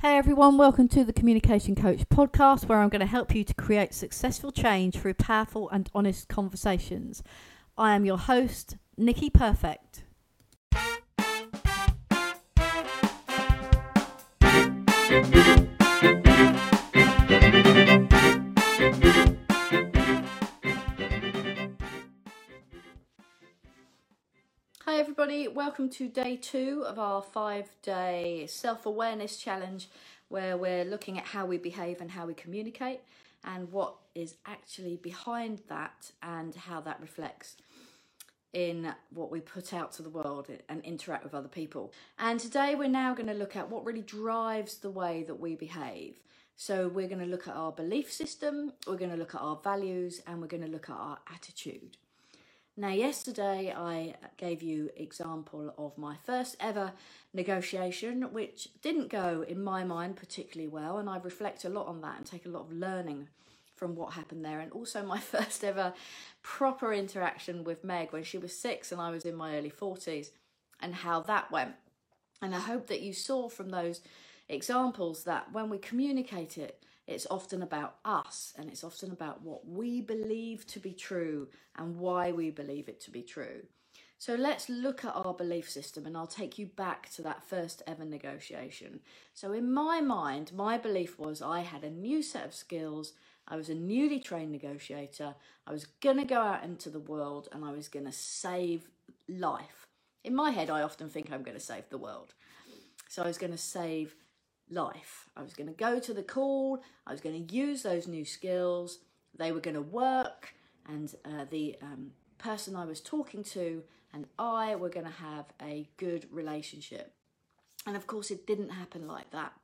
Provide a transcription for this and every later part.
Hey everyone, welcome to the Communication Coach podcast, where I'm going to help you to create successful change through powerful and honest conversations. I am your host, Nicky Perfect. Hi everybody, welcome to day 2 of our 5-day self-awareness challenge, where we're looking at how we behave and how we communicate and what is actually behind that and how that reflects in what we put out to the world and interact with other people. And today we're now going to look at what really drives the way that we behave. So we're going to look at our belief system, we're going to look at our values, and we're going to look at our attitude. Now, yesterday I gave you example of my first ever negotiation, which didn't go, in my mind, particularly well. And I reflect a lot on that and take a lot of learning from what happened there. And also my first ever proper interaction with Meg when she was 6 and I was in my early 40s, and how that went. And I hope that you saw from those examples that when we communicate it, it's often about us, and it's often about what we believe to be true and why we believe it to be true. So let's look at our belief system, and I'll take you back to that first ever negotiation. So in my mind, my belief was I had a new set of skills, I was a newly trained negotiator, I was going to go out into the world and I was going to save life. In my head, I often think I'm going to save the world. So I was going to save life. I was going to go to the call, I was going to use those new skills, they were going to work, and the person I was talking to and I were going to have a good relationship. And of course it didn't happen like that,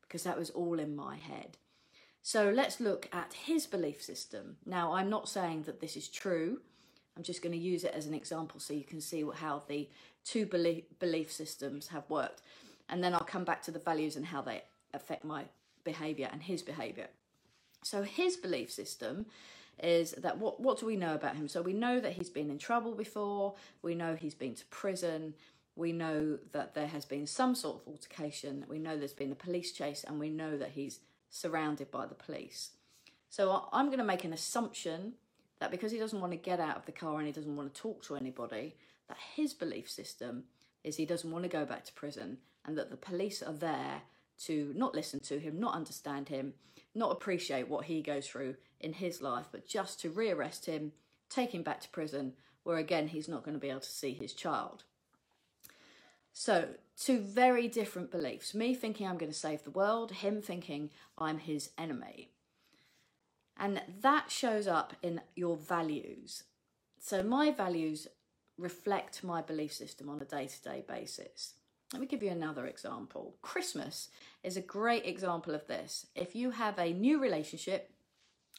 because that was all in my head. So let's look at his belief system. Now, I'm not saying that this is true, I'm just going to use it as an example so you can see how the two belief systems have worked. And then I'll come back to the values and how they affect my behaviour and his behaviour. So his belief system is that what do we know about him? So we know that he's been in trouble before, we know he's been to prison, we know that there has been some sort of altercation, we know there's been a police chase, and we know that he's surrounded by the police. So I'm going to make an assumption that because he doesn't want to get out of the car and he doesn't want to talk to anybody, that his belief system is he doesn't want to go back to prison, and that the police are there to not listen to him, not understand him, not appreciate what he goes through in his life, but just to rearrest him, take him back to prison, where again, he's not going to be able to see his child. So two very different beliefs. Me thinking I'm going to save the world, him thinking I'm his enemy. And that shows up in your values. So my values reflect my belief system on a day-to-day basis. Let me give you another example. Christmas is a great example of this. If you have a new relationship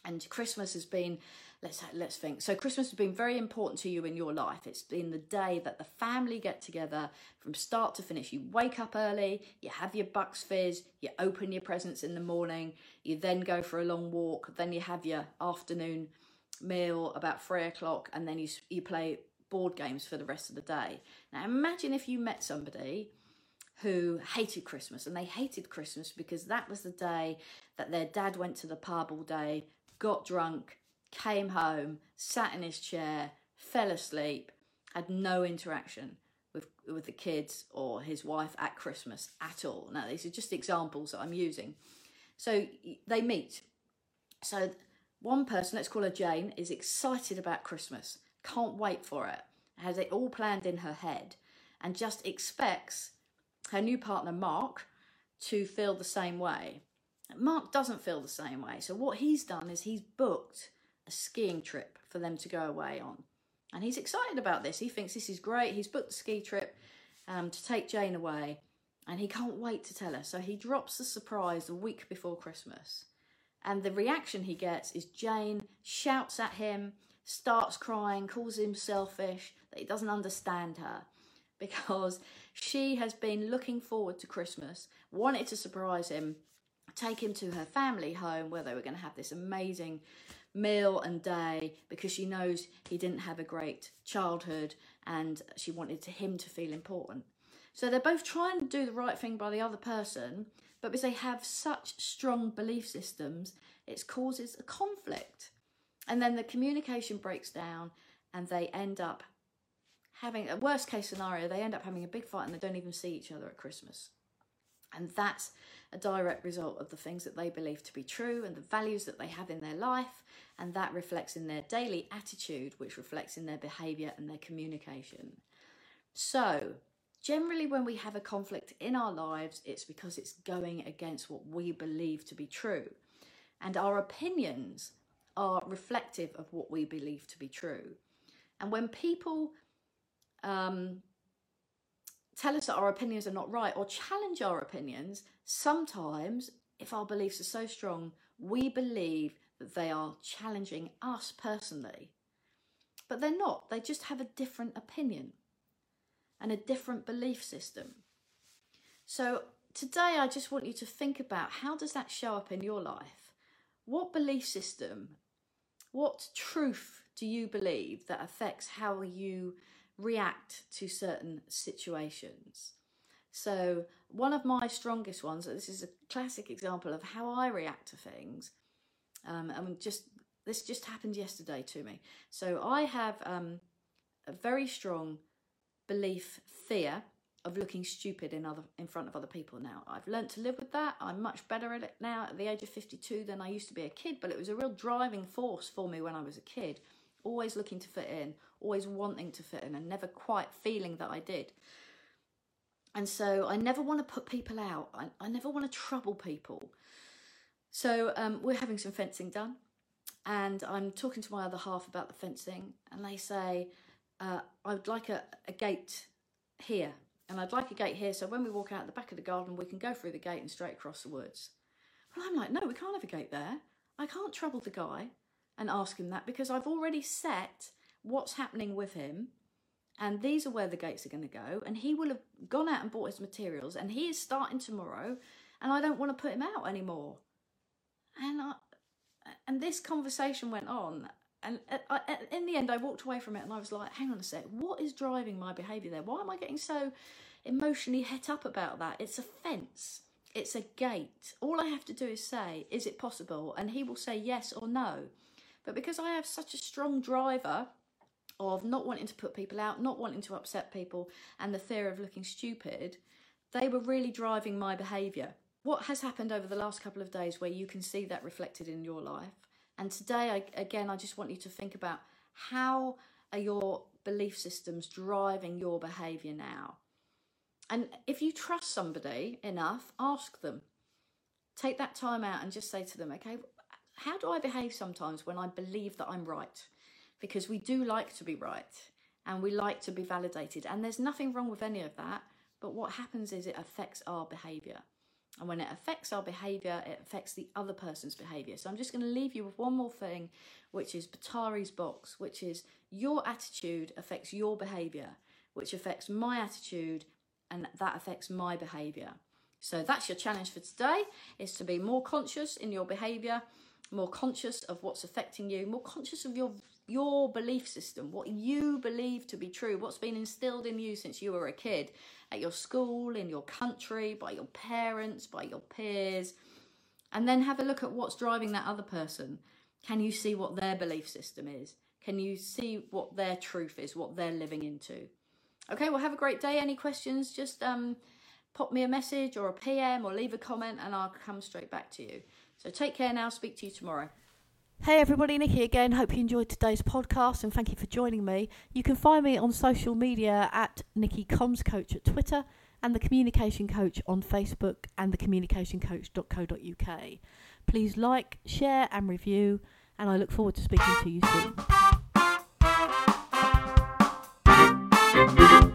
and Christmas has been, let's think. So Christmas has been very important to you in your life. It's been the day that the family get together from start to finish. You wake up early, you have your Bucks Fizz, you open your presents in the morning, you then go for a long walk, then you have your afternoon meal about 3 o'clock, and then you play board games for the rest of the day. Now imagine if you met somebody who hated Christmas, and they hated Christmas because that was the day that their dad went to the pub all day, got drunk, came home, sat in his chair, fell asleep, had no interaction with the kids or his wife at Christmas at all. Now these are just examples that I'm using. So they meet. So one person, let's call her Jane, is excited about Christmas. Can't wait for it, has it all planned in her head, and just expects her new partner Mark to feel the same way. Mark doesn't feel the same way, so what he's done is he's booked a skiing trip for them to go away on, and he's excited about this. He thinks this is great. He's booked the ski trip to take Jane away, and he can't wait to tell her. So he drops the surprise the week before Christmas, and the reaction he gets is Jane shouts at him, starts crying, calls him selfish, that he doesn't understand her, because she has been looking forward to Christmas, wanted to surprise him, take him to her family home where they were going to have this amazing meal and day, because she knows he didn't have a great childhood and she wanted him to feel important. So they're both trying to do the right thing by the other person, But because they have such strong belief systems, it causes a conflict. And then the communication breaks down and they end up having a worst case scenario. They end up having a big fight and they don't even see each other at Christmas. And that's a direct result of the things that they believe to be true and the values that they have in their life. And that reflects in their daily attitude, which reflects in their behavior and their communication. So generally, when we have a conflict in our lives, it's because it's going against what we believe to be true. And our opinions are reflective of what we believe to be true. And when people tell us that our opinions are not right or challenge our opinions, sometimes if our beliefs are so strong, we believe that they are challenging us personally. But they're not. They just have a different opinion and a different belief system. So today I just want you to think about, how does that show up in your life? What belief system, what truth do you believe that affects how you react to certain situations? So one of my strongest ones, this is a classic example of how I react to things. This just happened yesterday to me. So I have a very strong belief, fear of looking stupid in front of other people now. I've learnt to live with that. I'm much better at it now at the age of 52 than I used to be a kid, but it was a real driving force for me when I was a kid. Always looking to fit in, always wanting to fit in, and never quite feeling that I did. And so I never want to put people out. I never want to trouble people. So we're having some fencing done, and I'm talking to my other half about the fencing, and they say, I would like a gate here, and I'd like a gate here, so when we walk out the back of the garden, we can go through the gate and straight across the woods. Well, I'm like, no, we can't have a gate there. I can't trouble the guy and ask him that, because I've already set what's happening with him, and these are where the gates are going to go, and he will have gone out and bought his materials, and he is starting tomorrow, and I don't want to put him out anymore. And this conversation went on. And in the end, I walked away from it and I was like, hang on a sec, what is driving my behaviour there? Why am I getting so emotionally het up about that? It's a fence. It's a gate. All I have to do is say, is it possible? And he will say yes or no. But because I have such a strong driver of not wanting to put people out, not wanting to upset people, and the fear of looking stupid, they were really driving my behaviour. What has happened over the last couple of days where you can see that reflected in your life? And today, I just want you to think about, how are your belief systems driving your behaviour now? And if you trust somebody enough, ask them. Take that time out and just say to them, okay, how do I behave sometimes when I believe that I'm right? Because we do like to be right and we like to be validated. And there's nothing wrong with any of that. But what happens is it affects our behaviour. And when it affects our behaviour, it affects the other person's behaviour. So I'm just going to leave you with one more thing, which is Batari's box, which is your attitude affects your behaviour, which affects my attitude, and that affects my behaviour. So that's your challenge for today, is to be more conscious in your behaviour, more conscious of what's affecting you, more conscious of your belief system, what you believe to be true, what's been instilled in you since you were a kid, at your school, in your country, by your parents, by your peers. And then have a look at what's driving that other person. Can you see what their belief system is? Can you see what their truth is, what they're living into? Okay, well, have a great day. Any questions, just pop me a message or a PM or leave a comment, and I'll come straight back to you. So take care now. Speak to you tomorrow. Hey everybody, Nicky again. Hope you enjoyed today's podcast and thank you for joining me. You can find me on social media at Nicky Comms Coach at Twitter and The Communication Coach on Facebook and thecommunicationcoach.co.uk. Please like, share and review, and I look forward to speaking to you soon.